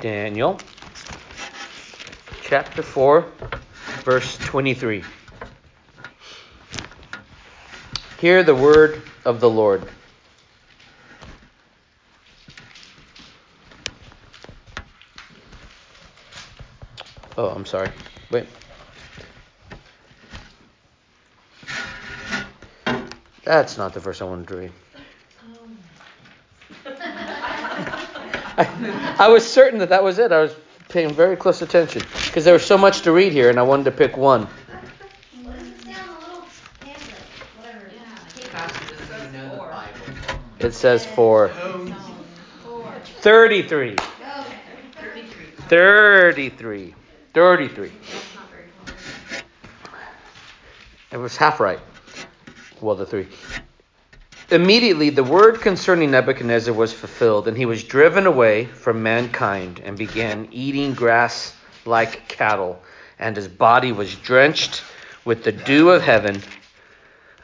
Daniel chapter 4, verse 23. Hear the word of the Lord. Oh, I'm sorry. Wait. That's not the verse I wanted to read. I was certain that was it. I was paying very close attention because there was so much to read here, and I wanted to pick one. What does it say on the little pamphlet? Whatever. Yeah. It says 4. 33. 33. 33. It was half right. Well, the 3. Immediately the word concerning Nebuchadnezzar was fulfilled, and he was driven away from mankind and began eating grass like cattle, and his body was drenched with the dew of heaven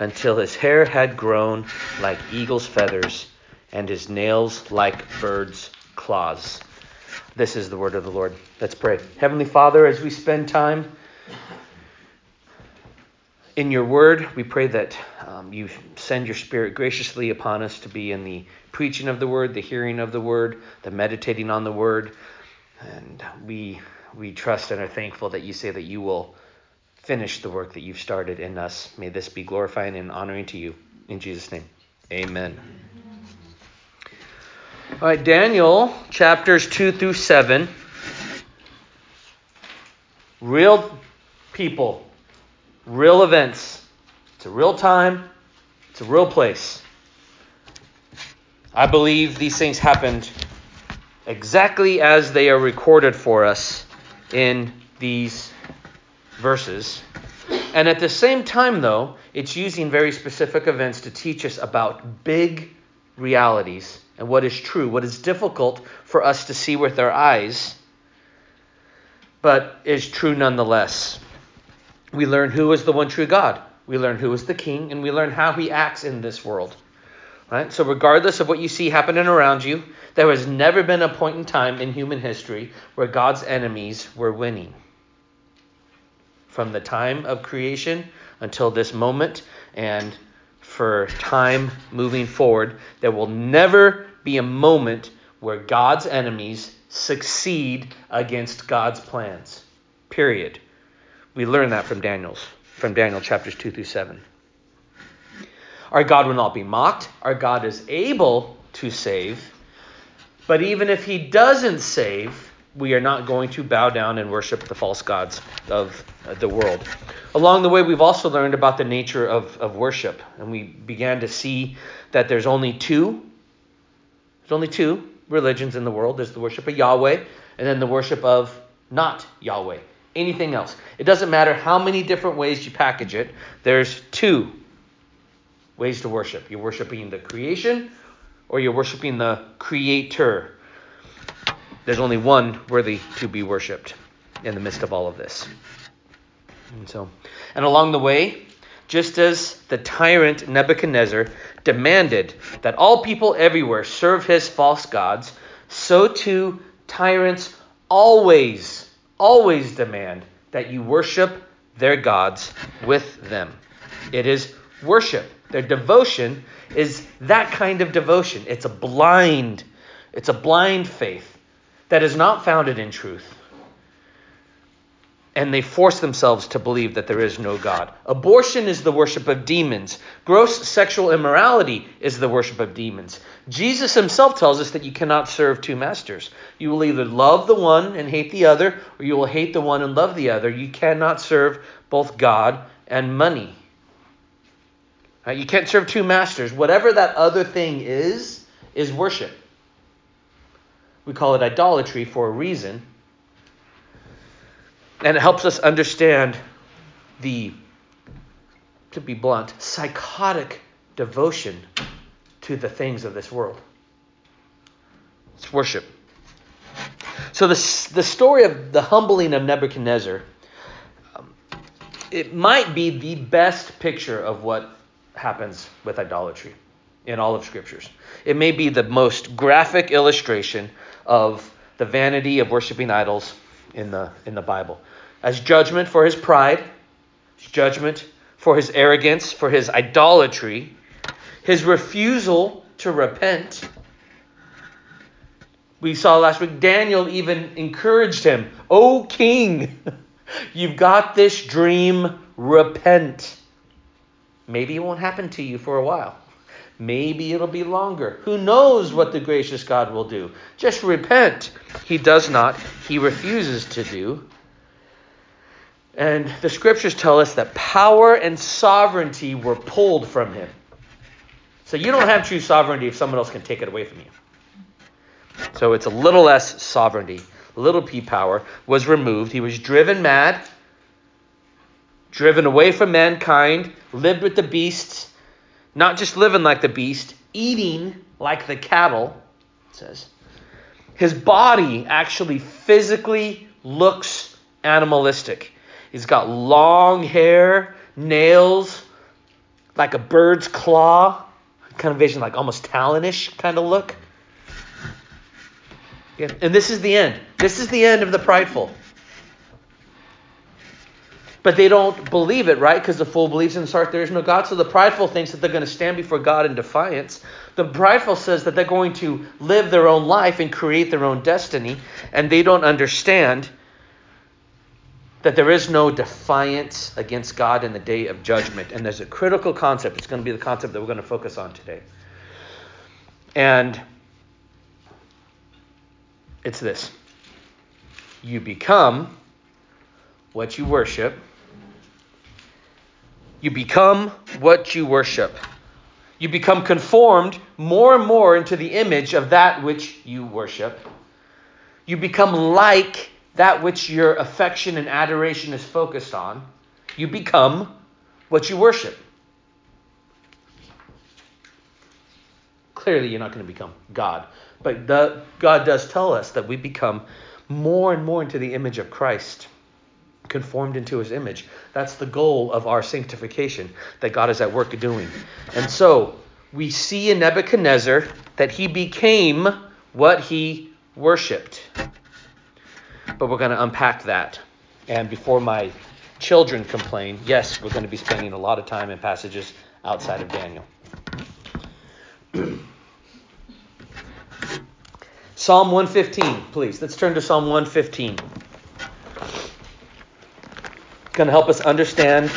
until his hair had grown like eagle's feathers and his nails like bird's claws. This is the word of the Lord. Let's pray. Heavenly Father, as we spend time in your word, we pray that you send your spirit graciously upon us to be in the preaching of the word, the hearing of the word, the meditating on the word. And we trust and are thankful that you say that you will finish the work that you've started in us. May this be glorifying and honoring to you. In Jesus' name, amen. All right, Daniel chapters 2-7. Real people, real events. It's a real time. It's a real place. I believe these things happened exactly as they are recorded for us in these verses. And at the same time, though, it's using very specific events to teach us about big realities and what is true, what is difficult for us to see with our eyes, but is true nonetheless. We learn who is the one true God. We learn who is the king, and we learn how he acts in this world. Right? So regardless of what you see happening around you, there has never been a point in time in human history where God's enemies were winning. From the time of creation until this moment, and for time moving forward, there will never be a moment where God's enemies succeed against God's plans. Period. We learn that from Daniel chapters 2-7. Our God will not be mocked. Our God is able to save. But even if he doesn't save, we are not going to bow down and worship the false gods of the world. Along the way, we've also learned about the nature of worship. And we began to see that there's only two religions in the world. There's the worship of Yahweh and then the worship of not Yahweh. Anything else. It doesn't matter how many different ways you package it. There's two ways to worship. You're worshiping the creation or you're worshiping the creator. There's only one worthy to be worshipped in the midst of all of this. And along the way, just as the tyrant Nebuchadnezzar demanded that all people everywhere serve his false gods, so too tyrants always demand that you worship their gods with them. It is worship. Their devotion is that kind of devotion. It's a blind faith that is not founded in truth. And they force themselves to believe that there is no God. Abortion is the worship of demons. Gross sexual immorality is the worship of demons. Jesus himself tells us that you cannot serve two masters. You will either love the one and hate the other, or you will hate the one and love the other. You cannot serve both God and money. You can't serve two masters. Whatever that other thing is worship. We call it idolatry for a reason. And it helps us understand the, to be blunt, psychotic devotion to the things of this world. It's worship. So the story of the humbling of Nebuchadnezzar, it might be the best picture of what happens with idolatry in all of Scriptures. It may be the most graphic illustration of the vanity of worshiping idols in the Bible. As judgment for his pride, judgment for his arrogance, for his idolatry, his refusal to repent. We saw last week, Daniel even encouraged him, "O king, you've got this dream, repent." Maybe it won't happen to you for a while. Maybe it'll be longer. Who knows what the gracious God will do? Just repent. He does not. He refuses to do. And the scriptures tell us that power and sovereignty were pulled from him. So you don't have true sovereignty if someone else can take it away from you. So it's a little less sovereignty. Little p power was removed. He was driven mad, driven away from mankind, lived with the beasts, not just living like the beast, eating like the cattle, it says. His body actually physically looks animalistic. He's got long hair, nails, like a bird's claw, kind of vision, like almost talon-ish kind of look. Yeah. And this is the end. This is the end of the prideful. But they don't believe it, right? Because the fool believes in his heart there is no God. So the prideful thinks that they're going to stand before God in defiance. The prideful says that they're going to live their own life and create their own destiny. And they don't understand that there is no defiance against God in the day of judgment. And there's a critical concept. It's going to be the concept that we're going to focus on today. And it's this: you become what you worship. You become what you worship. You become conformed more and more into the image of that which you worship. You become like that which your affection and adoration is focused on. You become what you worship. Clearly, you're not going to become God. But God does tell us that we become more and more into the image of Christ, conformed into his image. That's the goal of our sanctification that God is at work doing. And so we see in Nebuchadnezzar that he became what he worshipped. But we're going to unpack that. And before my children complain, yes, we're going to be spending a lot of time in passages outside of Daniel. Psalm 115, please. Let's turn to Psalm 115. It's going to help us understand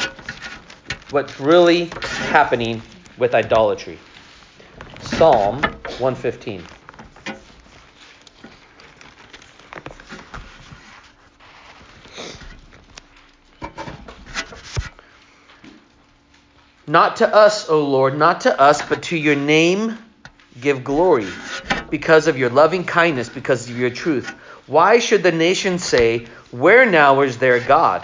what's really happening with idolatry. Psalm 115. Not to us, O Lord, not to us, but to your name give glory, because of your loving kindness, because of your truth. Why should the nations say, "Where now is their God?"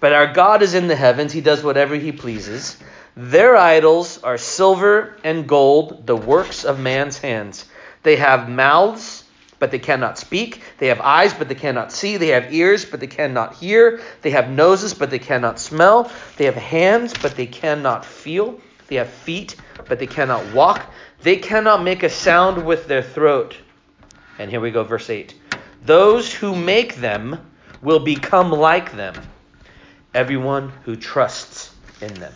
But our God is in the heavens. He does whatever he pleases. Their idols are silver and gold, the works of man's hands. They have mouths, but they cannot speak. They have eyes, but they cannot see. They have ears, but they cannot hear. They have noses, but they cannot smell. They have hands, but they cannot feel. They have feet, but they cannot walk. They cannot make a sound with their throat. And here we go, verse 8. Those who make them will become like them, everyone who trusts in them.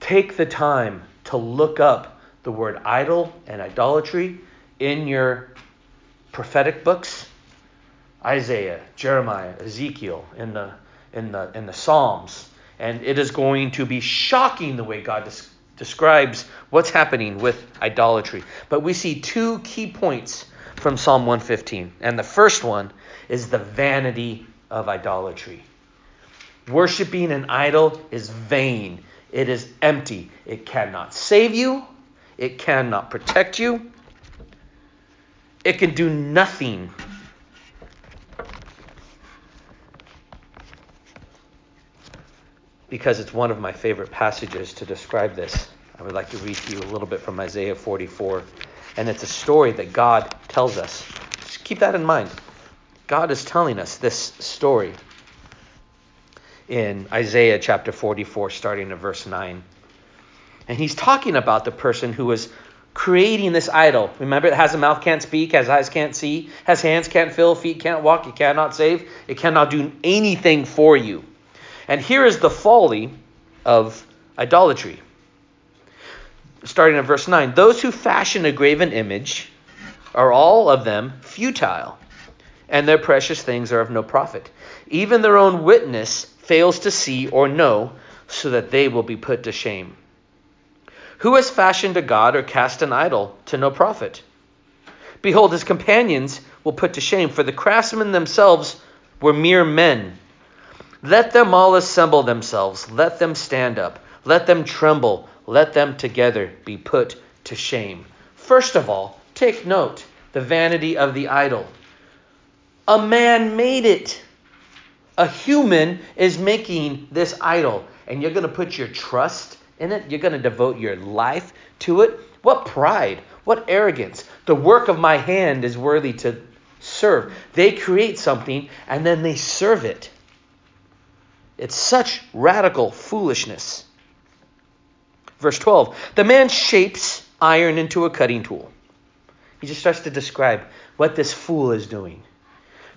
Take the time to look up the word idol and idolatry in your prophetic books. Isaiah, Jeremiah, Ezekiel, in the Psalms. And it is going to be shocking the way God describes what's happening with idolatry. But we see two key points from Psalm 115. And the first one is the vanity of idolatry. Worshipping an idol is vain. It is empty. It cannot save you. It cannot protect you. It can do nothing. Because it's one of my favorite passages to describe this, I would like to read to you a little bit from Isaiah 44. And it's a story that God tells us. Just keep that in mind. God is telling us this story in Isaiah chapter 44, starting at verse 9. And he's talking about the person who was creating this idol. Remember, it has a mouth, can't speak, has eyes, can't see, has hands, can't feel, feet, can't walk, it cannot save, it cannot do anything for you. And here is the folly of idolatry. Starting in verse 9, those who fashion a graven image are all of them futile, and their precious things are of no profit. Even their own witness fails to see or know, so that they will be put to shame. Who has fashioned a god or cast an idol to no profit? Behold, his companions will put to shame, for the craftsmen themselves were mere men. Let them all assemble themselves. Let them stand up. Let them tremble. Let them together be put to shame. First of all, take note the vanity of the idol. A man made it. A human is making this idol, and you're going to put your trust in it. You're going to devote your life to it. What pride, what arrogance. The work of my hand is worthy to serve. They create something and then they serve it. It's such radical foolishness. Verse 12, the man shapes iron into a cutting tool. He just starts to describe what this fool is doing.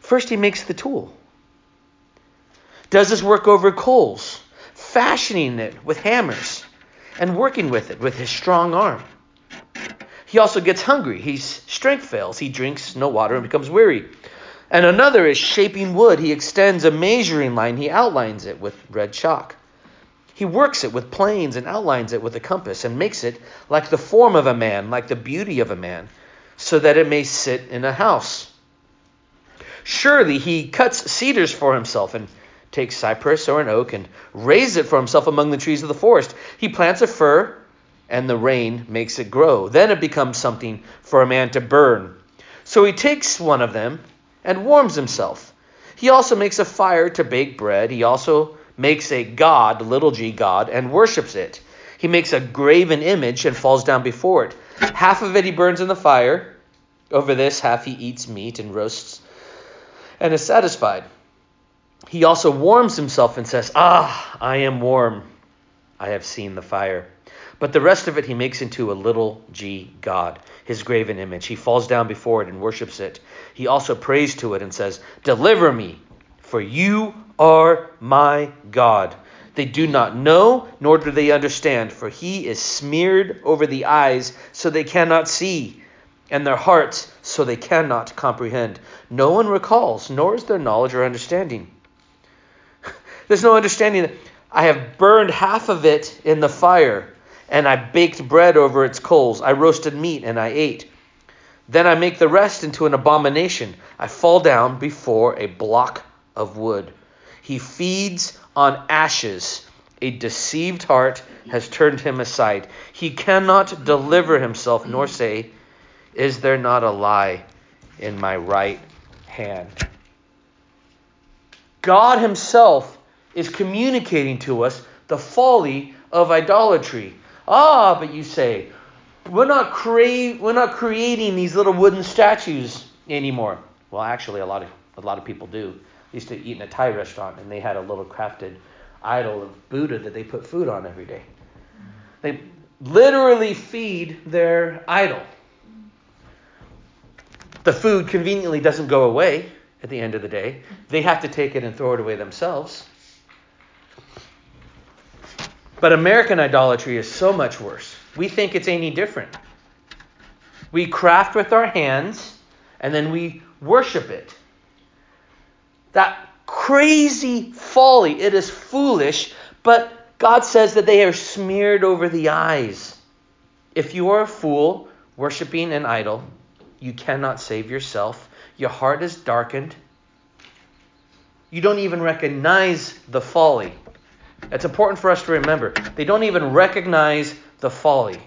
First, he makes the tool. Does his work over coals, fashioning it with hammers and working with it with his strong arm. He also gets hungry. His strength fails. He drinks no water and becomes weary. And another is shaping wood. He extends a measuring line. He outlines it with red chalk. He works it with planes and outlines it with a compass and makes it like the form of a man, like the beauty of a man, so that it may sit in a house. Surely he cuts cedars for himself and takes cypress or an oak and raises it for himself among the trees of the forest. He plants a fir and the rain makes it grow. Then it becomes something for a man to burn. So he takes one of them and warms himself. He also makes a fire to bake bread. He also makes a god, little g god, and worships it. He makes a graven image and falls down before it. Half of it he burns in the fire. Over this half he eats meat and roasts and is satisfied. He also warms himself and says, "Ah, I am warm. I have seen the fire." But the rest of it he makes into a little g god, his graven image. He falls down before it and worships it. He also prays to it and says, "Deliver me, for you are my God." They do not know, nor do they understand, for he is smeared over the eyes so they cannot see, and their hearts so they cannot comprehend. No one recalls, nor is there knowledge or understanding. There's no understanding that I have burned half of it in the fire, and I baked bread over its coals. I roasted meat, and I ate. Then I make the rest into an abomination. I fall down before a block of wood. He feeds on ashes. A deceived heart has turned him aside. He cannot deliver himself, nor say, "Is there not a lie in my right hand?" God himself is communicating to us the folly of idolatry. Ah, but you say, we're not creating these little wooden statues anymore. Well, actually, a lot of people do. I used to eat in a Thai restaurant, and they had a little crafted idol of Buddha that they put food on every day. They literally feed their idol. The food conveniently doesn't go away at the end of the day. They have to take it and throw it away themselves. But American idolatry is so much worse. We think it's any different. We craft with our hands, and then we worship it. That crazy folly, it is foolish, but God says that they are smeared over the eyes. If you are a fool worshiping an idol, you cannot save yourself. Your heart is darkened. You don't even recognize the folly. It's important for us to remember. They don't even recognize the folly.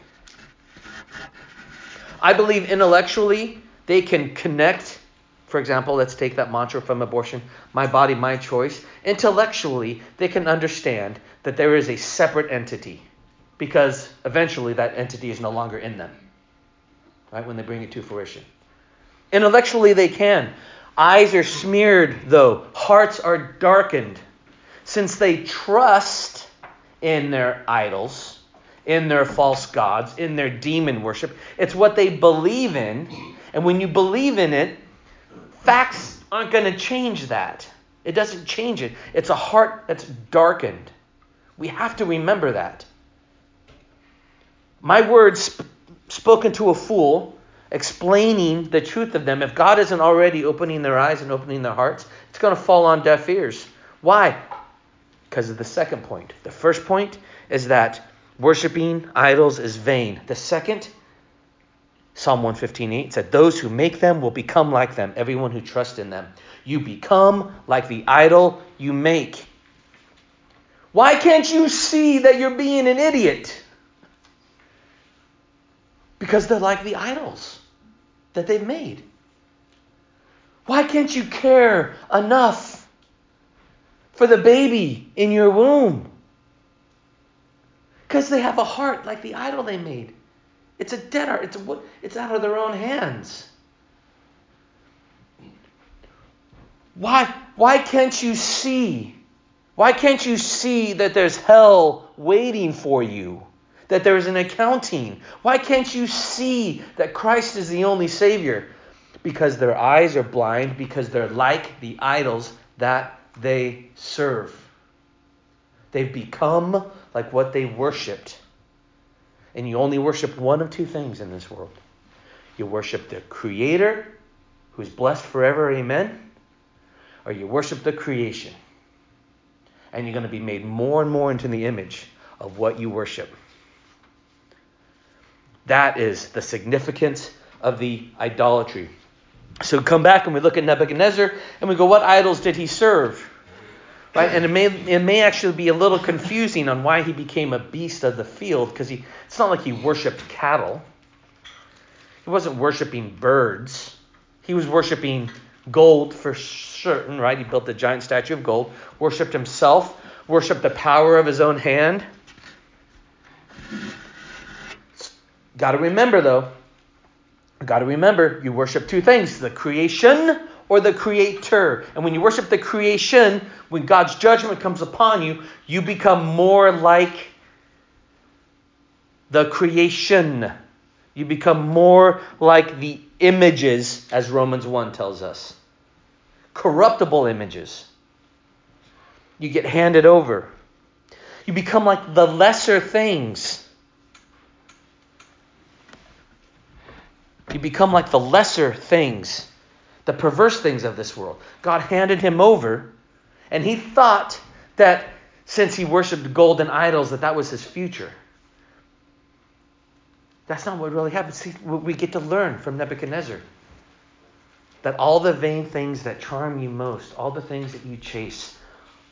I believe intellectually they can connect. For example, let's take that mantra from abortion, "My body, my choice." Intellectually, they can understand that there is a separate entity because eventually that entity is no longer in them, right, when they bring it to fruition. Intellectually, they can. Eyes are smeared, though. Hearts are darkened. Since they trust in their idols in their false gods, in their demon worship. It's what they believe in. And when you believe in it, facts aren't going to change that. It doesn't change it. It's a heart that's darkened. We have to remember that. My words spoken to a fool, explaining the truth of them, if God isn't already opening their eyes and opening their hearts, it's going to fall on deaf ears. Why? Because of the second point. The first point is that worshiping idols is vain. The second, Psalm 115:8 said, those who make them will become like them, everyone who trusts in them. You become like the idol you make. Why can't you see that you're being an idiot? Because they're like the idols that they've made. Why can't you care enough for the baby in your womb? Because they have a heart like the idol they made. It's a dead heart. It's out of their own hands. Why can't you see? Why can't you see that there's hell waiting for you? That there is an accounting? Why can't you see that Christ is the only Savior? Because their eyes are blind, because they're like the idols that they serve. They've become like what they worshipped. And you only worship one of two things in this world. You worship the Creator, who's blessed forever, amen, or you worship the creation. And you're going to be made more and more into the image of what you worship. That is the significance of the idolatry. So come back and we look at Nebuchadnezzar and we go, what idols did he serve? Right? And it may actually be a little confusing on why he became a beast of the field, because it's not like he worshipped cattle. He wasn't worshipping birds. He was worshipping gold for certain, right? He built a giant statue of gold, worshipped himself, worshipped the power of his own hand. Got to remember, though. Got to remember, you worship two things, the creation or the creator. And when you worship the creation, when God's judgment comes upon you, you become more like the creation. You become more like the images, as Romans 1 tells us. Corruptible images. You get handed over. You become like the lesser things. You become like the lesser things, the perverse things of this world. God handed him over, and he thought that since he worshipped golden idols, that was his future. That's not what really happened. See, we get to learn from Nebuchadnezzar that all the vain things that charm you most, all the things that you chase,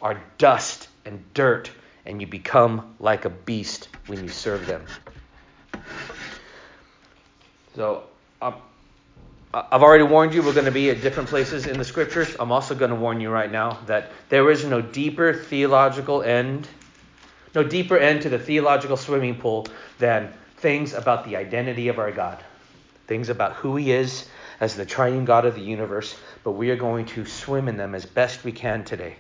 are dust and dirt, and you become like a beast when you serve them. So I've already warned you we're going to be at different places in the scriptures. I'm also going to warn you right now that there is no deeper end to the theological swimming pool than things about the identity of our God, things about who he is as the triune God of the universe, but we are going to swim in them as best we can today.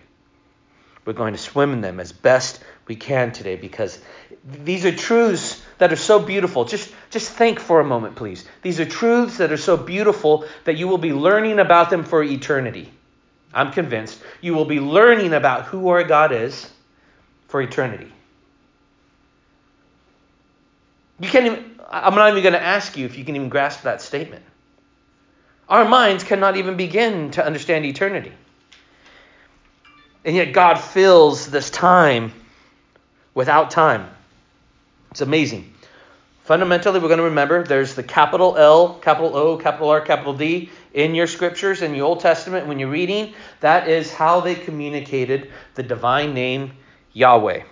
We're going to swim in them as best we can today because these are truths that are so beautiful. Just think for a moment, please. These are truths that are so beautiful that you will be learning about them for eternity. I'm convinced you will be learning about who our God is for eternity. I'm not even going to ask you if you can even grasp that statement. Our minds cannot even begin to understand eternity. And yet God fills this time without time. It's amazing. Fundamentally, we're going to remember there's the capital L, capital O, capital R, capital D in your scriptures, in the Old Testament, when you're reading. That is how they communicated the divine name Yahweh.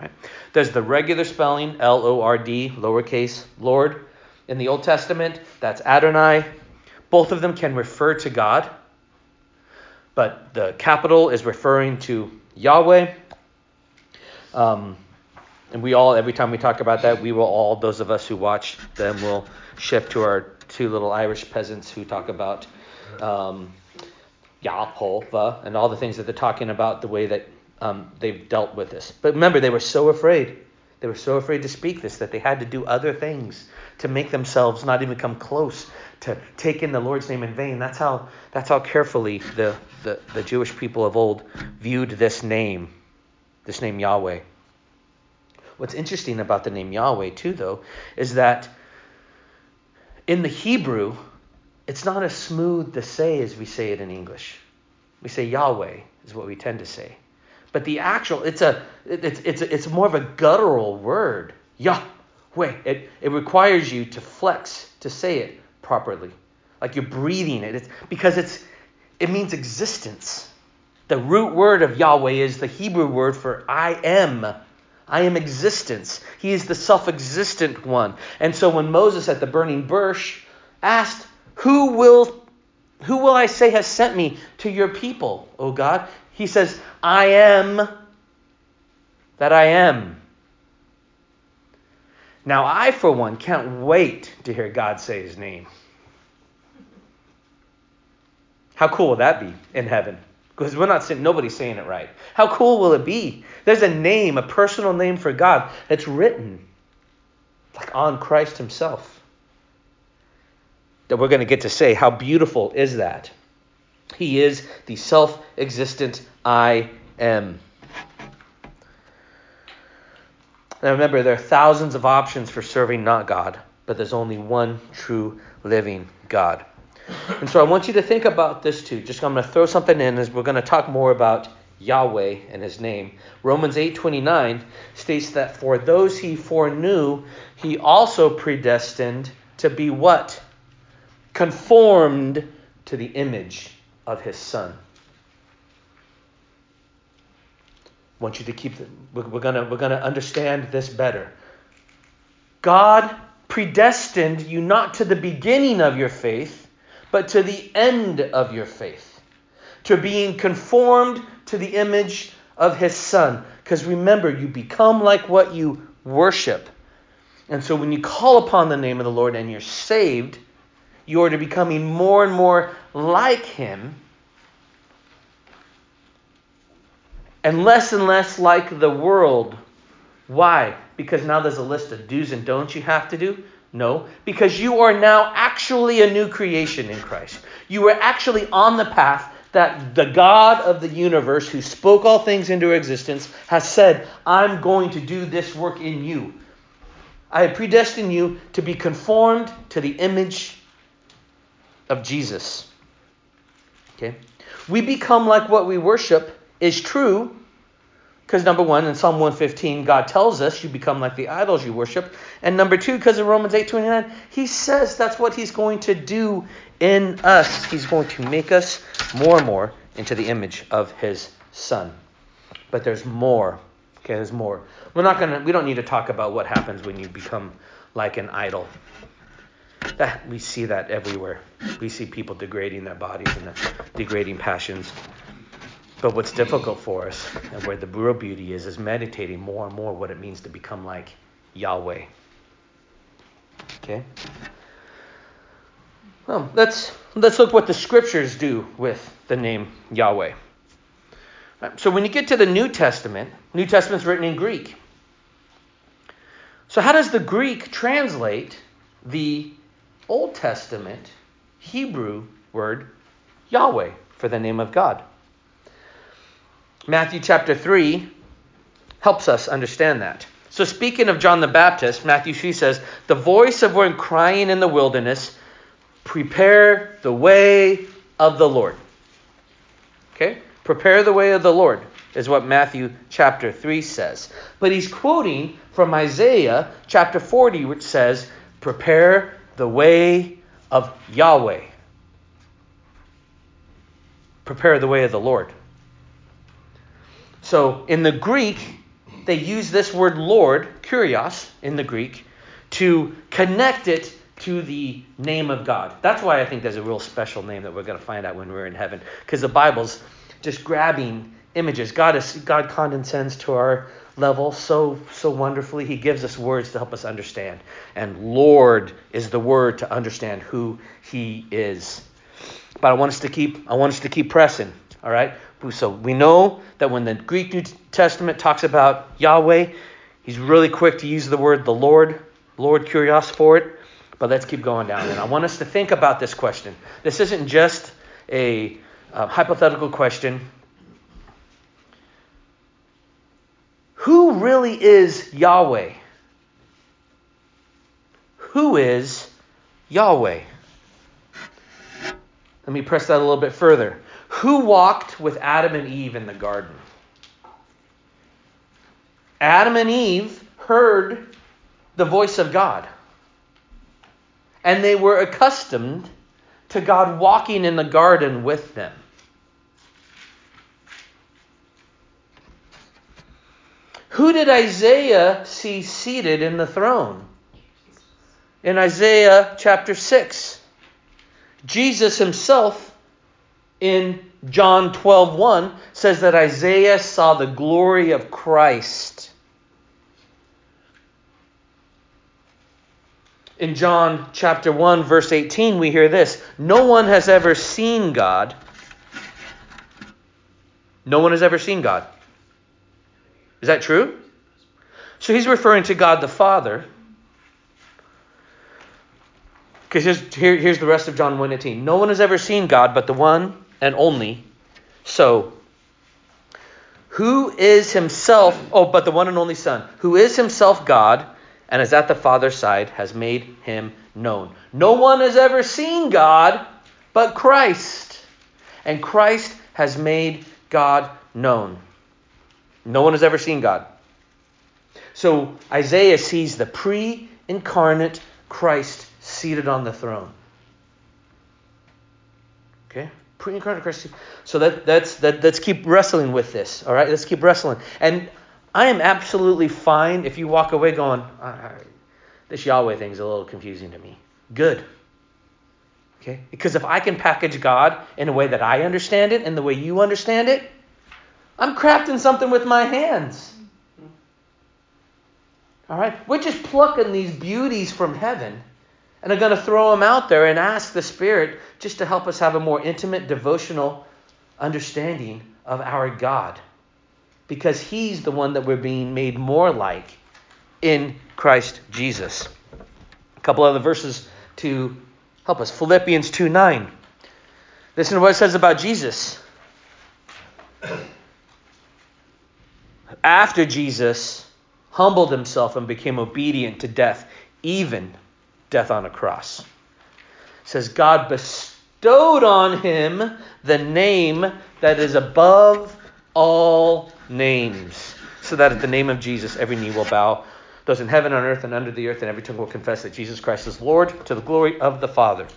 Right? There's the regular spelling, L-O-R-D, lowercase, Lord. In the Old Testament, that's Adonai. Both of them can refer to God. But the capital is referring to Yahweh. And every time we talk about that, those of us who watch them will shift to our two little Irish peasants who talk about Yahovah and all the things that they're talking about, the way that they've dealt with this. But remember, they were so afraid. They were so afraid to speak this that they had to do other things to make themselves not even come close to take in the Lord's name in vain. That's how carefully the Jewish people of old viewed this name Yahweh. What's interesting about the name Yahweh too, though, is that in the Hebrew, it's not as smooth to say as we say it in English. We say Yahweh is what we tend to say. But the actual, it's more of a guttural word, Yahweh. It requires you to flex to say it properly, like you're breathing it. Because it means existence. The root word of Yahweh is the Hebrew word for I am. I am existence. He is the self-existent one. And so when Moses at the burning bush asked, Who will I say has sent me to your people, O God? He says, I am that I am. Now, I, for one, can't wait to hear God say his name. How cool will that be in heaven? Because nobody's saying it right. How cool will it be? There's a name, a personal name for God that's written like on Christ himself, that we're going to get to say. How beautiful is that? He is the self-existent I am. Now remember, there are thousands of options for serving not God, but there's only one true living God. And so I want you to think about this too. Just I'm going to throw something in as we're going to talk more about Yahweh and his name. Romans 8:29 states that for those he foreknew, he also predestined to be what? Conformed to the image of his Son. I want you to we're gonna understand this better. God predestined you not to the beginning of your faith, but to the end of your faith, to being conformed to the image of his Son. Because remember, you become like what you worship. And so when you call upon the name of the Lord and you're saved, you are to becoming more and more like him and less like the world. Why? Because now there's a list of do's and don'ts you have to do? No, because you are now actually a new creation in Christ. You are actually on the path that the God of the universe, who spoke all things into existence, has said, I'm going to do this work in you. I have predestined you to be conformed to the image of Jesus. Okay? We become like what we worship is true because, number one, in Psalm 115, God tells us you become like the idols you worship. And number two, because of Romans 8:29, he says that's what he's going to do in us. He's going to make us more and more into the image of his Son. But there's more. Okay, there's more. We don't need to talk about what happens when you become like an idol. That, we see that everywhere. We see people degrading their bodies and degrading passions. But what's difficult for us, and where the real beauty is meditating more and more what it means to become like Yahweh. Okay? Well, let's look what the scriptures do with the name Yahweh. Right, so when you get to the New Testament's written in Greek. So how does the Greek translate the Old Testament Hebrew word Yahweh for the name of God? Matthew chapter 3 helps us understand that. So speaking of John the Baptist, Matthew 3 says, the voice of one crying in the wilderness, prepare the way of the Lord. Okay? Prepare the way of the Lord is what Matthew chapter 3 says. But he's quoting from Isaiah chapter 40, which says, prepare the way of Yahweh. Prepare the way of the Lord. So in the Greek, they use this word Lord, Kyrios, in the Greek, to connect it to the name of God. That's why I think there's a real special name that we're going to find out when we're in heaven, because the Bible's just grabbing images. God condescends to our level so wonderfully. He gives us words to help us understand, and Lord is the word to understand who he is. But I want us to keep pressing. All right, so we know that when the Greek New Testament talks about Yahweh, He's really quick to use the word the Lord Kyrios for it. But let's keep going down. And I want us to think about this question. This isn't just a hypothetical question. Who really is Yahweh? Who is Yahweh? Let me press that a little bit further. Who walked with Adam and Eve in the garden? Adam and Eve heard the voice of God. And they were accustomed to God walking in the garden with them. Who did Isaiah see seated in the throne? In Isaiah chapter 6, Jesus himself in John 12:1 says that Isaiah saw the glory of Christ. In John chapter 1, verse 18, we hear this. No one has ever seen God. No one has ever seen God. Is that true? So he's referring to God the Father. Because here's the rest of John 1:18. No one has ever seen God but the one and only. So, who is himself, but the one and only Son, who is himself God, and is at the Father's side, has made him known. No one has ever seen God but Christ. And Christ has made God known. No one has ever seen God. So Isaiah sees the pre-incarnate Christ seated on the throne. Okay? Pre-incarnate Christ. So let's keep wrestling with this. All right? Let's keep wrestling. And I am absolutely fine if you walk away going, this Yahweh thing's a little confusing to me. Good. Okay? Because if I can package God in a way that I understand it and the way you understand it, I'm crafting something with my hands. All right? We're just plucking these beauties from heaven and are going to throw them out there and ask the Spirit just to help us have a more intimate, devotional understanding of our God. Because he's the one that we're being made more like in Christ Jesus. A couple other verses to help us. Philippians 2:9. Listen to what it says about Jesus. After Jesus humbled himself and became obedient to death, even death on a cross. It says God bestowed on him the name that is above all names, so that at the name of Jesus every knee will bow, those in heaven, on earth, and under the earth, and every tongue will confess that Jesus Christ is Lord, to the glory of the Father.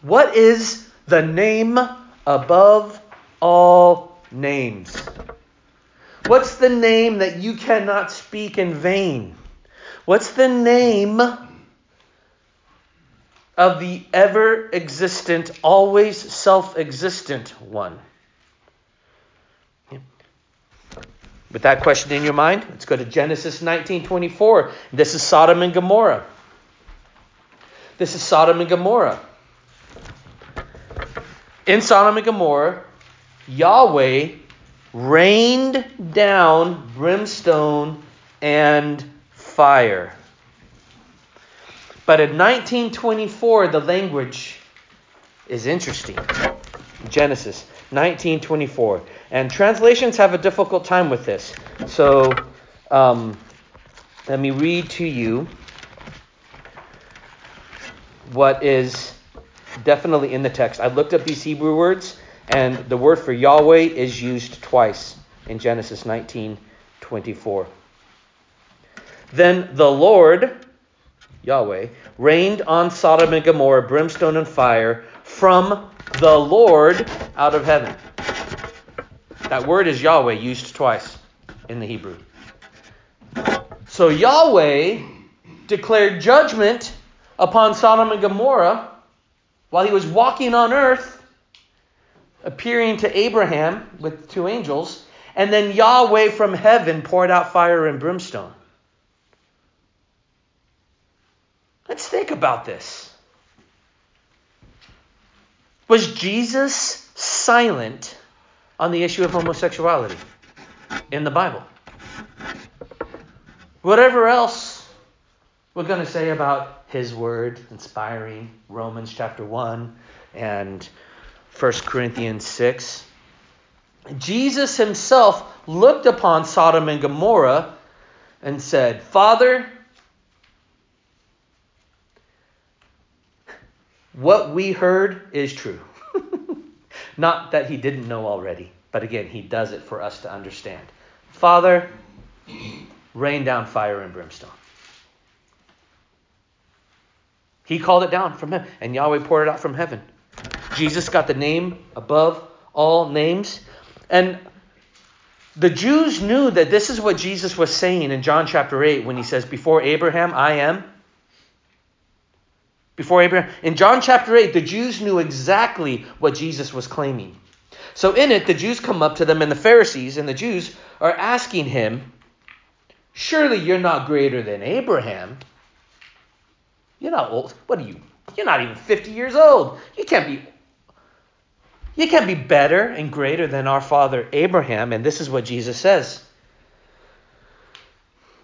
What is the name above all names? What's the name that you cannot speak in vain? What's the name of the ever-existent, always self-existent one? With that question in your mind, let's go to Genesis 19:24. This is Sodom and Gomorrah. This is Sodom and Gomorrah. In Sodom and Gomorrah, Yahweh rained down brimstone and fire. But in 19:24, the language is interesting. Genesis 19:24. And translations have a difficult time with this. So let me read to you what is definitely in the text. I looked up these Hebrew words, and the word for Yahweh is used twice in Genesis 19:24. Then the Lord, Yahweh, rained on Sodom and Gomorrah brimstone and fire from the Lord out of heaven. That word is Yahweh, used twice in the Hebrew. So Yahweh declared judgment upon Sodom and Gomorrah while he was walking on earth, appearing to Abraham with two angels, and then Yahweh from heaven poured out fire and brimstone. Let's think about this. Was Jesus silent on the issue of homosexuality in the Bible? Whatever else we're going to say about his word, inspiring Romans chapter 1 and 1 Corinthians 6, Jesus himself looked upon Sodom and Gomorrah and said, Father, what we heard is true. Not that he didn't know already, but again, he does it for us to understand. Father, rain down fire and brimstone. He called it down from heaven, and Yahweh poured it out from heaven. Jesus got the name above all names. And the Jews knew that this is what Jesus was saying in John chapter 8 when he says, before Abraham, I am. Before Abraham. In John chapter 8, the Jews knew exactly what Jesus was claiming. So in it, the Jews come up to them, and the Pharisees and the Jews are asking him, surely you're not greater than Abraham. You're not old. What are you? You're not even 50 years old. You can't be better and greater than our father Abraham. And this is what Jesus says.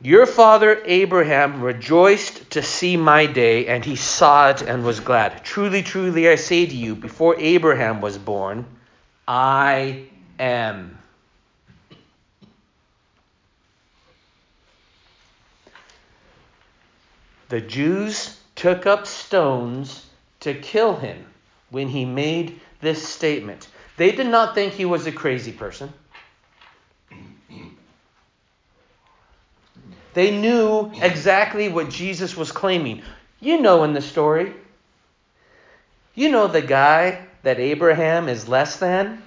Your father Abraham rejoiced to see my day, and he saw it and was glad. Truly, truly, I say to you, before Abraham was born, I am. The Jews took up stones to kill him when he made this statement. They did not think he was a crazy person. They knew exactly what Jesus was claiming. You know in the story, you know the guy that Abraham is less than?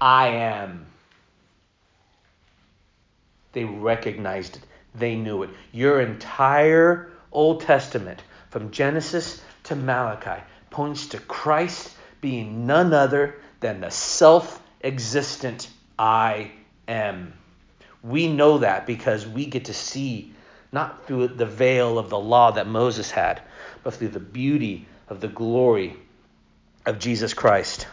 I am. They recognized it. They knew it. Your entire Old Testament, from Genesis to Malachi, points to Christ being none other than the self-existent I am. We know that because we get to see, not through the veil of the law that Moses had, but through the beauty of the glory of Jesus Christ.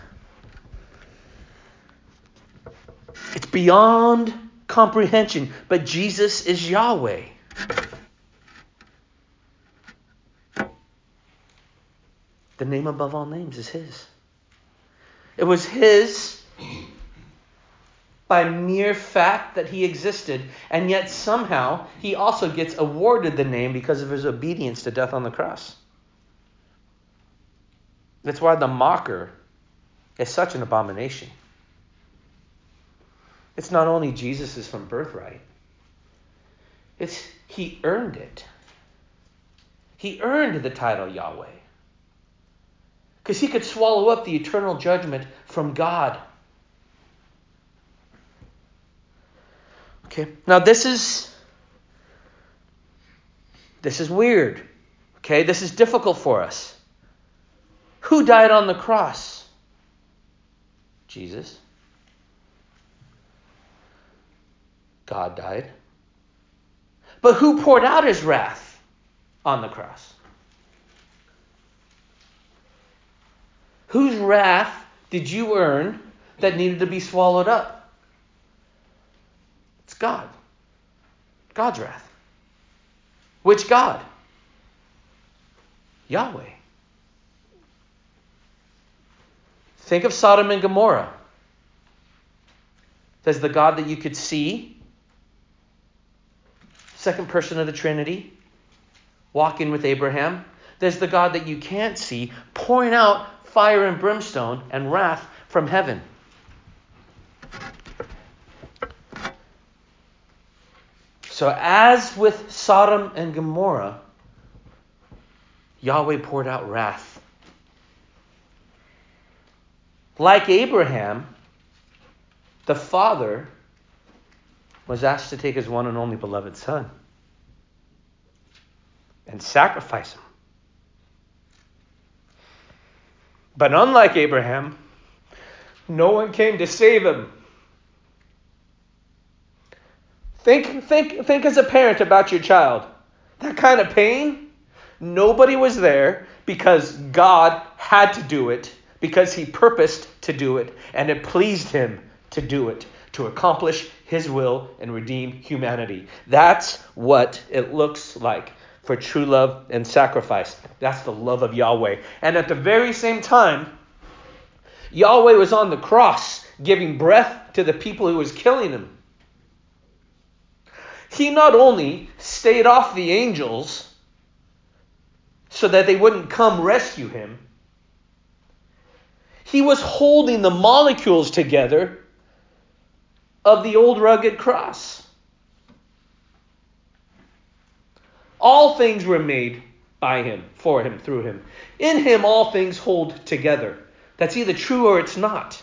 It's beyond comprehension, but Jesus is Yahweh. The name above all names is his. It was his by mere fact that he existed, and yet somehow he also gets awarded the name because of his obedience to death on the cross. That's why the mocker is such an abomination. It's not only Jesus's from birthright, it's he earned it. He earned the title Yahweh. Because he could swallow up the eternal judgment from God. Okay, now this is weird. Okay, this is difficult for us. Who died on the cross? Jesus. God died. But who poured out his wrath on the cross? Whose wrath did you earn that needed to be swallowed up? It's God. God's wrath. Which God? Yahweh. Think of Sodom and Gomorrah. There's the God that you could see, second person of the Trinity, walking with Abraham. There's the God that you can't see, pouring out fire and brimstone and wrath from heaven. So as with Sodom and Gomorrah, Yahweh poured out wrath. Like Abraham, the father was asked to take his one and only beloved son and sacrifice him. But unlike Abraham, no one came to save him. Think as a parent about your child. That kind of pain? Nobody was there because God had to do it, because he purposed to do it, and it pleased him to do it, to accomplish his will and redeemed humanity. That's what it looks like for true love and sacrifice. That's the love of Yahweh. And at the very same time, Yahweh was on the cross giving breath to the people who was killing him. He not only stayed off the angels so that they wouldn't come rescue him, he was holding the molecules together of the old rugged cross. All things were made by him, for him, through him. In him all things hold together. That's either true or it's not.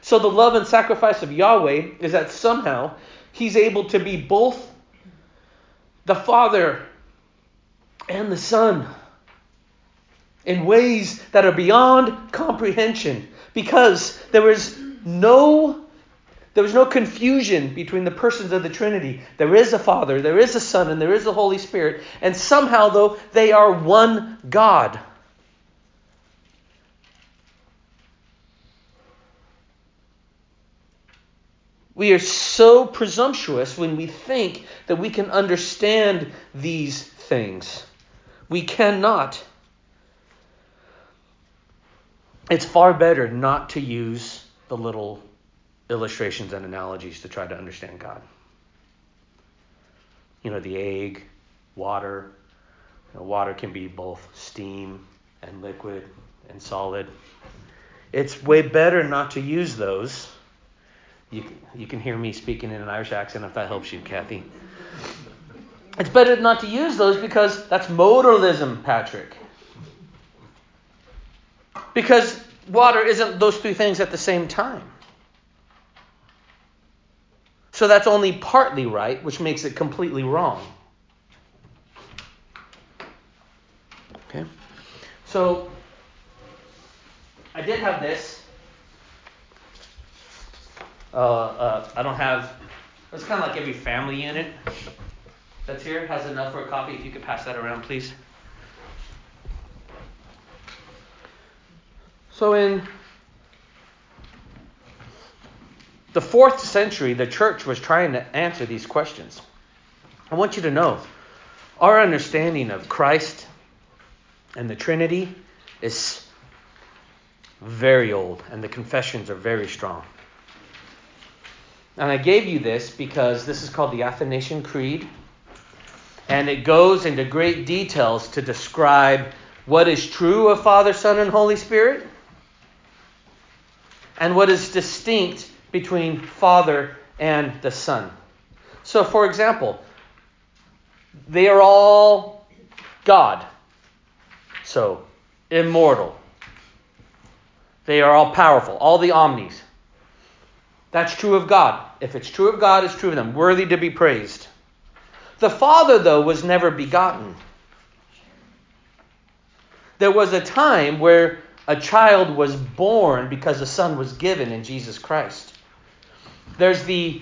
So the love and sacrifice of Yahweh is that somehow he's able to be both the Father and the Son in ways that are beyond comprehension, because there was no confusion between the persons of the Trinity. There is a Father, there is a Son, and there is the Holy Spirit, and somehow, though, they are one God. We are so presumptuous when we think that we can understand these things. We cannot. It's far better not to use the little illustrations and analogies to try to understand God. You know, the egg, water. You know, water can be both steam and liquid and solid. It's way better not to use those. You can hear me speaking in an Irish accent if that helps you, Kathy. It's better not to use those because that's modalism, Patrick. Because water isn't those three things at the same time. So that's only partly right, which makes it completely wrong. Okay. So I did have this. I don't have... It's kind of like every family unit that's here has enough for a copy. If you could pass that around, please. So in the 4th century, the church was trying to answer these questions. I want you to know, our understanding of Christ and the Trinity is very old, and the confessions are very strong. And I gave you this because this is called the Athanasian Creed. And it goes into great details to describe what is true of Father, Son, and Holy Spirit, and what is distinct between Father and the Son. So, for example, they are all God, so immortal. They are all powerful, all the omnis. That's true of God. If it's true of God, it's true of them. Worthy to be praised. The Father, though, was never begotten. There was a time where a child was born because a son was given in Jesus Christ. There's the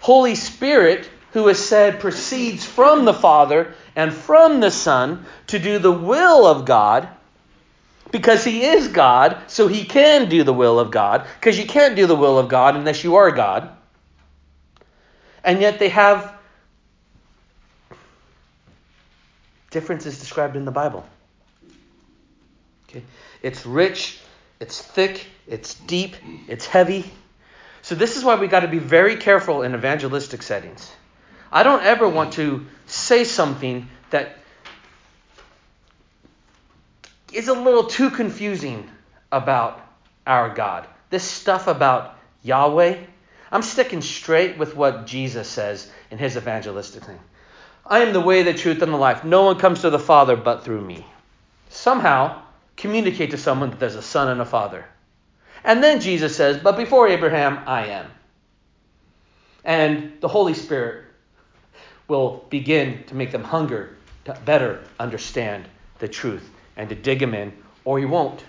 Holy Spirit who is said proceeds from the Father and from the Son to do the will of God. Because he is God, so he can do the will of God. Because you can't do the will of God unless you are God. And yet they have differences described in the Bible. Okay. It's rich, it's thick, it's deep, it's heavy. So this is why we got to be very careful in evangelistic settings. I don't ever want to say something that is a little too confusing about our God. This stuff about Yahweh, I'm sticking straight with what Jesus says in his evangelistic thing. I am the way, the truth, and the life. No one comes to the Father but through me. Somehow communicate to someone that there's a Son and a Father. And then Jesus says, but before Abraham, I am. And the Holy Spirit will begin to make them hunger to better understand the truth. And to dig him in, or he won't.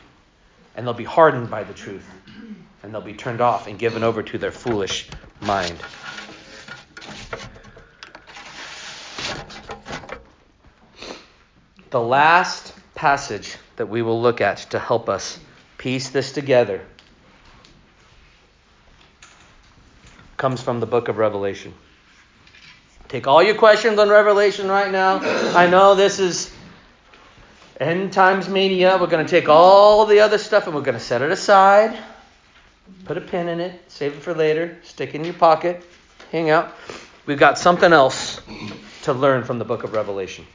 And they'll be hardened by the truth. And they'll be turned off and given over to their foolish mind. The last passage that we will look at to help us piece this together comes from the book of Revelation. Take all your questions on Revelation right now. I know this is end times mania. We're going to take all the other stuff and we're going to set it aside. Put a pin in it. Save it for later. Stick it in your pocket. Hang out. We've got something else to learn from the book of Revelation.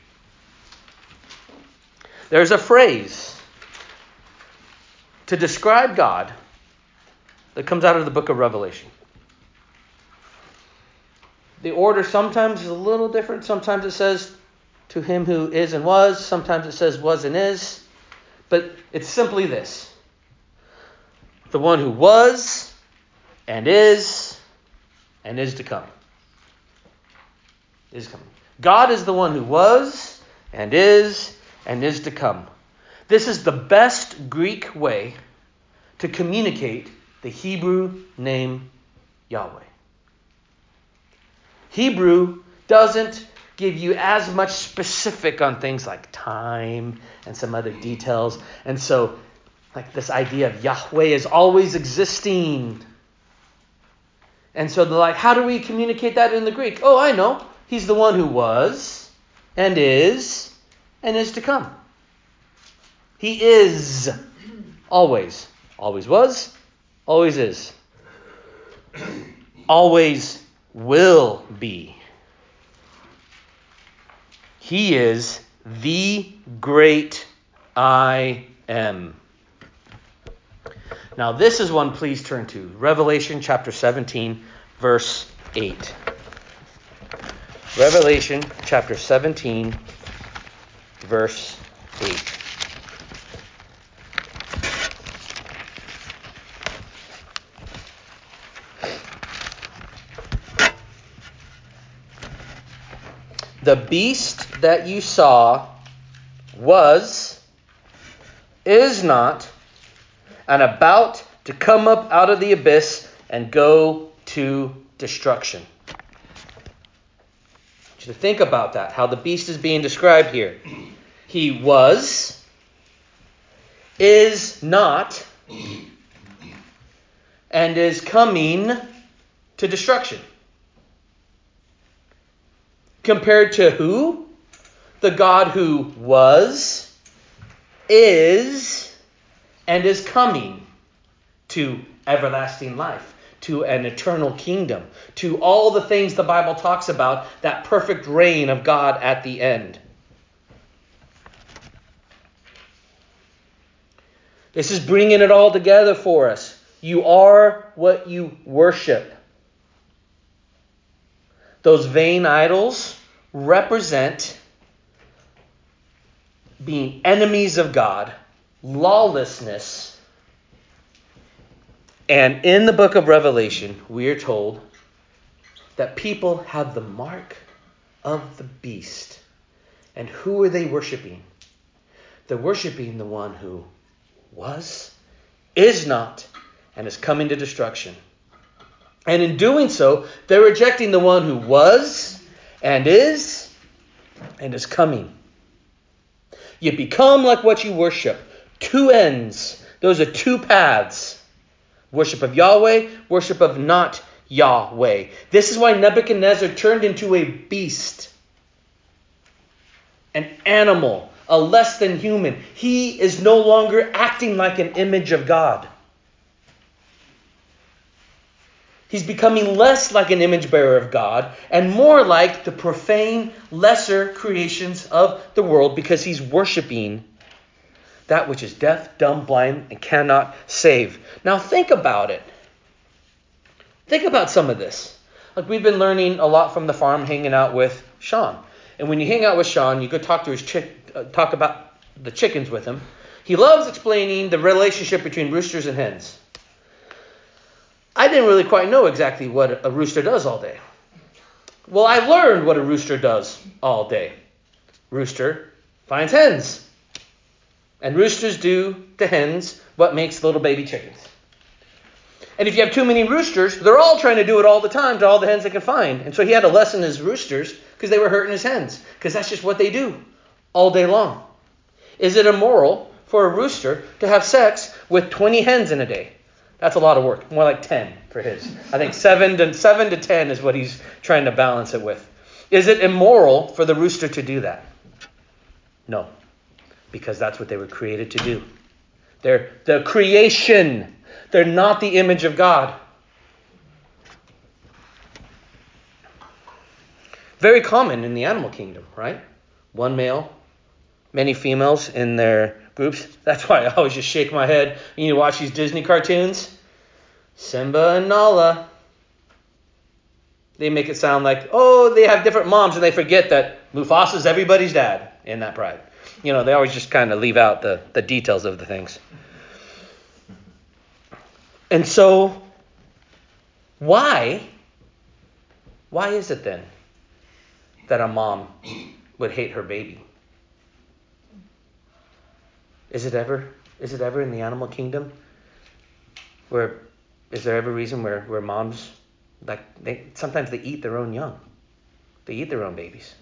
There's a phrase to describe God that comes out of the book of Revelation. The order sometimes is a little different. Sometimes it says, to him who is and was. Sometimes it says, was and is. But it's simply this. The one who was and is to come. Is coming. God is the one who was and is to come. This is the best Greek way to communicate the Hebrew name Yahweh. Hebrew doesn't give you as much specific on things like time and some other details. And so, like, this idea of Yahweh is always existing. And so they're like, how do we communicate that in the Greek? Oh, I know. He's the one who was and is to come. He is always. Always was. Always is. Always will be. He is the great I am. Now this is one please turn to. Revelation chapter 17, verse 8. Revelation chapter 17, verse 8. The beast that you saw was, is not, and about to come up out of the abyss and go to destruction. To think about that, how the beast is being described here. He was, is not, and is coming to destruction. Compared to who? The God who was, is, and is coming to everlasting life, to an eternal kingdom, to all the things the Bible talks about, that perfect reign of God at the end. This is bringing it all together for us. You are what you worship. Those vain idols represent being enemies of God, lawlessness. And in the book of Revelation, we are told that people have the mark of the beast. And who are they worshiping? They're worshiping the one who was, is not, and is coming to destruction. And in doing so, they're rejecting the one who was, and is coming. You become like what you worship. Two ends. Those are two paths. Worship of Yahweh, worship of not Yahweh. This is why Nebuchadnezzar turned into a beast, an animal, a less than human. He is no longer acting like an image of God. He's becoming less like an image bearer of God and more like the profane, lesser creations of the world because he's worshiping that which is deaf, dumb, blind, and cannot save. Now think about it. Think about some of this. Like, we've been learning a lot from the farm, hanging out with Sean. And when you hang out with Sean, you go talk to his talk about the chickens with him. He loves explaining the relationship between roosters and hens. I didn't really quite know exactly what a rooster does all day. Well, I learned what a rooster does all day. Rooster finds hens. And roosters do to hens what makes little baby chickens. And if you have too many roosters, they're all trying to do it all the time to all the hens they can find. And so he had to lessen his roosters because they were hurting his hens. Because that's just what they do all day long. Is it immoral for a rooster to have sex with 20 hens in a day? That's a lot of work. More like 10 for his. I think 7 to 10 is what he's trying to balance it with. Is it immoral for the rooster to do that? No, because that's what they were created to do. They're the creation. They're not the image of God. Very common in the animal kingdom, right? One male, many females in their groups. That's why I always just shake my head. You watch these Disney cartoons. Simba and Nala. They make it sound like, oh, they have different moms, and they forget that Mufasa's everybody's dad in that pride. You know, they always just kind of leave out the details of the things. And so, why is it then that a mom would hate her baby? Is it ever in the animal kingdom where moms, like, sometimes they eat their own young. They eat their own babies.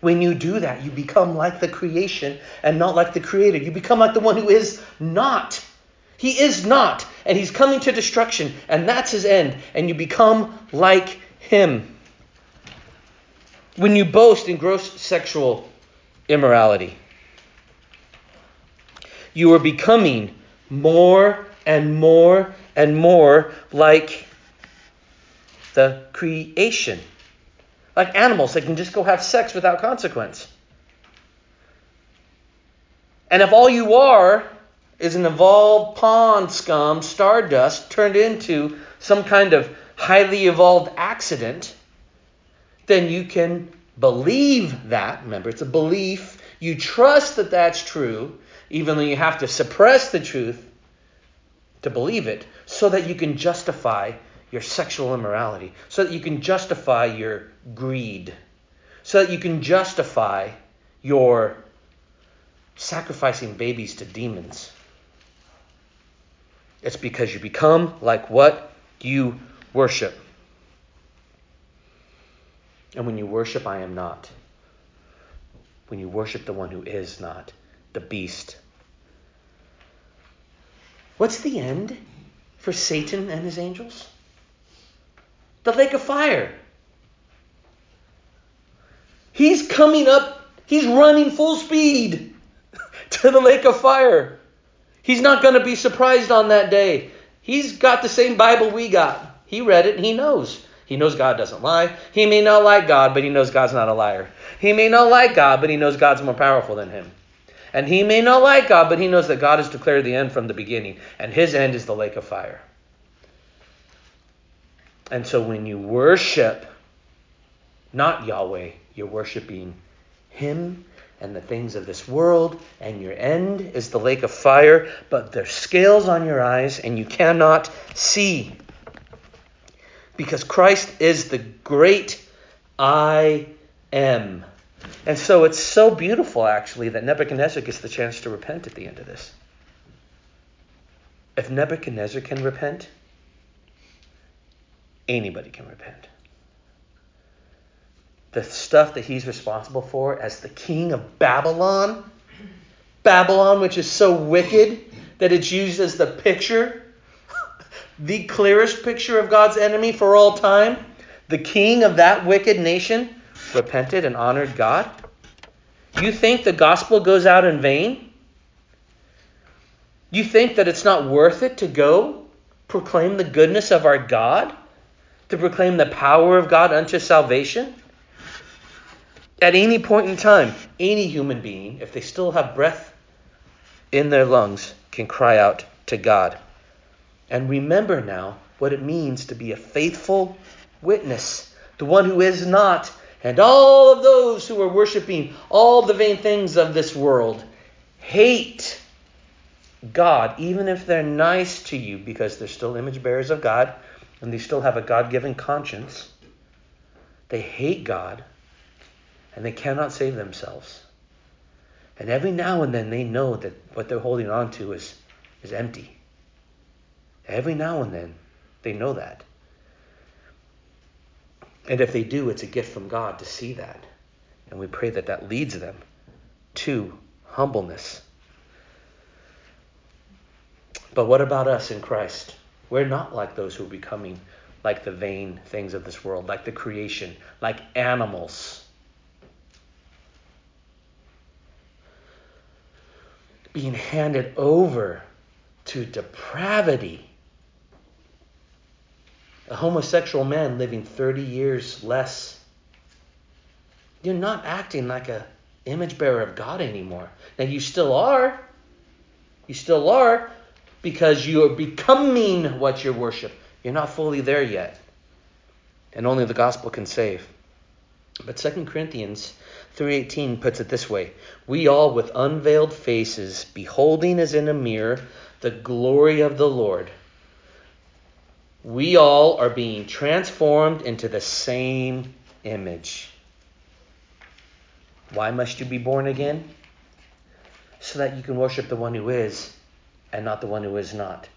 When you do that, you become like the creation and not like the creator. You become like the one who is not. He is not, and he's coming to destruction, and that's his end, and you become like him. When you boast in gross sexual immorality, you are becoming more and more and more like the creation. Like animals that can just go have sex without consequence. And if all you are is an evolved pond scum, stardust, turned into some kind of highly evolved accident, then you can believe that. Remember, it's a belief. You trust that that's true, even though you have to suppress the truth to believe it, so that you can justify your sexual immorality, so that you can justify your greed, so that you can justify your sacrificing babies to demons. It's because you become like what you worship. And when you worship, I am not. When you worship the one who is not, the beast. What's the end for Satan and his angels? The lake of fire. He's coming up. He's running full speed to the lake of fire. He's not going to be surprised on that day. He's got the same Bible we got. He read it and he knows. He knows God doesn't lie. He may not like God, but he knows God's not a liar. He may not like God, but he knows God's more powerful than him. And he may not like God, but he knows that God has declared the end from the beginning. And his end is the lake of fire. And so when you worship not Yahweh, you're worshiping him and the things of this world, and your end is the lake of fire, but there's scales on your eyes and you cannot see. Because Christ is the great I am. And so it's so beautiful, actually, that Nebuchadnezzar gets the chance to repent at the end of this. If Nebuchadnezzar can repent, anybody can repent. The stuff that he's responsible for as the king of Babylon, which is so wicked that it's used as the picture, the clearest picture of God's enemy for all time, the king of that wicked nation repented and honored God. You think the gospel goes out in vain? You think that it's not worth it to go proclaim the goodness of our God? To proclaim the power of God unto salvation? At any point in time, any human being, if they still have breath in their lungs, can cry out to God. And remember now what it means to be a faithful witness, the one who is not, and all of those who are worshiping all the vain things of this world hate God, even if they're nice to you, because they're still image bearers of God, and they still have a God-given conscience. They hate God, and they cannot save themselves. And every now and then they know that what they're holding on to is empty. Every now and then they know that. And if they do, it's a gift from God to see that. And we pray that that leads them to humbleness. But what about us in Christ? We're not like those who are becoming like the vain things of this world, like the creation, like animals. Being handed over to depravity. A homosexual man living 30 years less. You're not acting like an image bearer of God anymore. Now you still are. You still are, because you are becoming what you worship. You're not fully there yet. And only the gospel can save. But 2 Corinthians 3:18 puts it this way. We all with unveiled faces, beholding as in a mirror the glory of the Lord. We all are being transformed into the same image. Why must you be born again? So that you can worship the one who is and not the one who is not.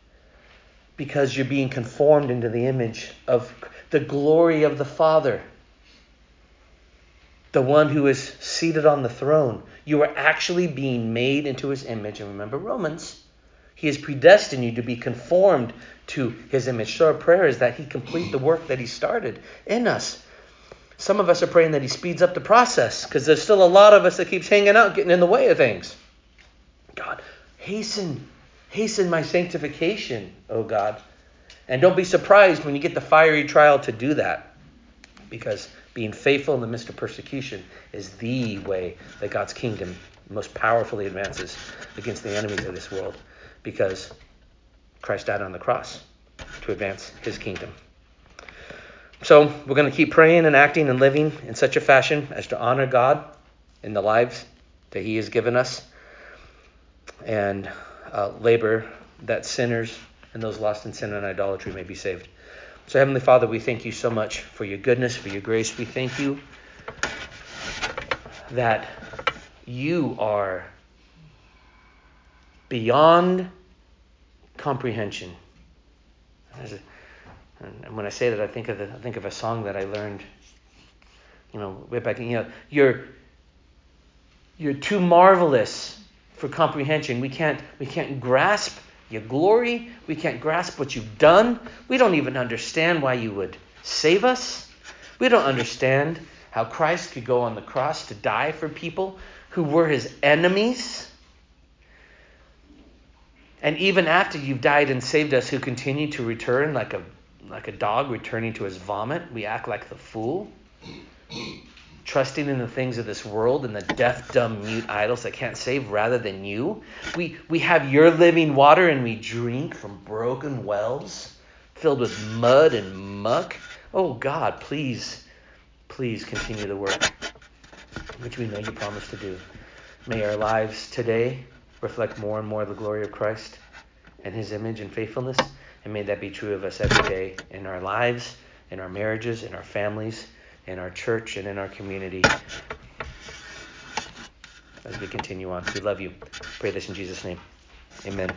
Because you're being conformed into the image of the glory of the Father, the one who is seated on the throne. You are actually being made into his image. And remember Romans. He has predestined you to be conformed to his image. So our prayer is that he complete the work that he started in us. Some of us are praying that he speeds up the process, because there's still a lot of us that keeps hanging out, getting in the way of things. God, hasten my sanctification, oh God. And don't be surprised when you get the fiery trial to do that, because being faithful in the midst of persecution is the way that God's kingdom most powerfully advances against the enemies of this world. Because Christ died on the cross to advance his kingdom. So we're going to keep praying and acting and living in such a fashion as to honor God in the lives that he has given us, and labor that sinners and those lost in sin and idolatry may be saved. So Heavenly Father, we thank you so much for your goodness, for your grace. We thank you that you are beyond comprehension. And when I say that, I think of a song that I learned, way back. You're too marvelous for comprehension. We can't grasp your glory. We can't grasp what you've done. We don't even understand why you would save us. We don't understand how Christ could go on the cross to die for people who were his enemies. And even after you've died and saved us, who continue to return like a dog returning to his vomit, we act like the fool, trusting in the things of this world and the deaf, dumb, mute idols that can't save rather than you. We have your living water, and we drink from broken wells filled with mud and muck. Oh God, please continue the work which we know you promised to do. May our lives today reflect more and more the glory of Christ and his image and faithfulness. And may that be true of us every day in our lives, in our marriages, in our families, in our church, and in our community as we continue on. We love you. Pray this in Jesus' name. Amen.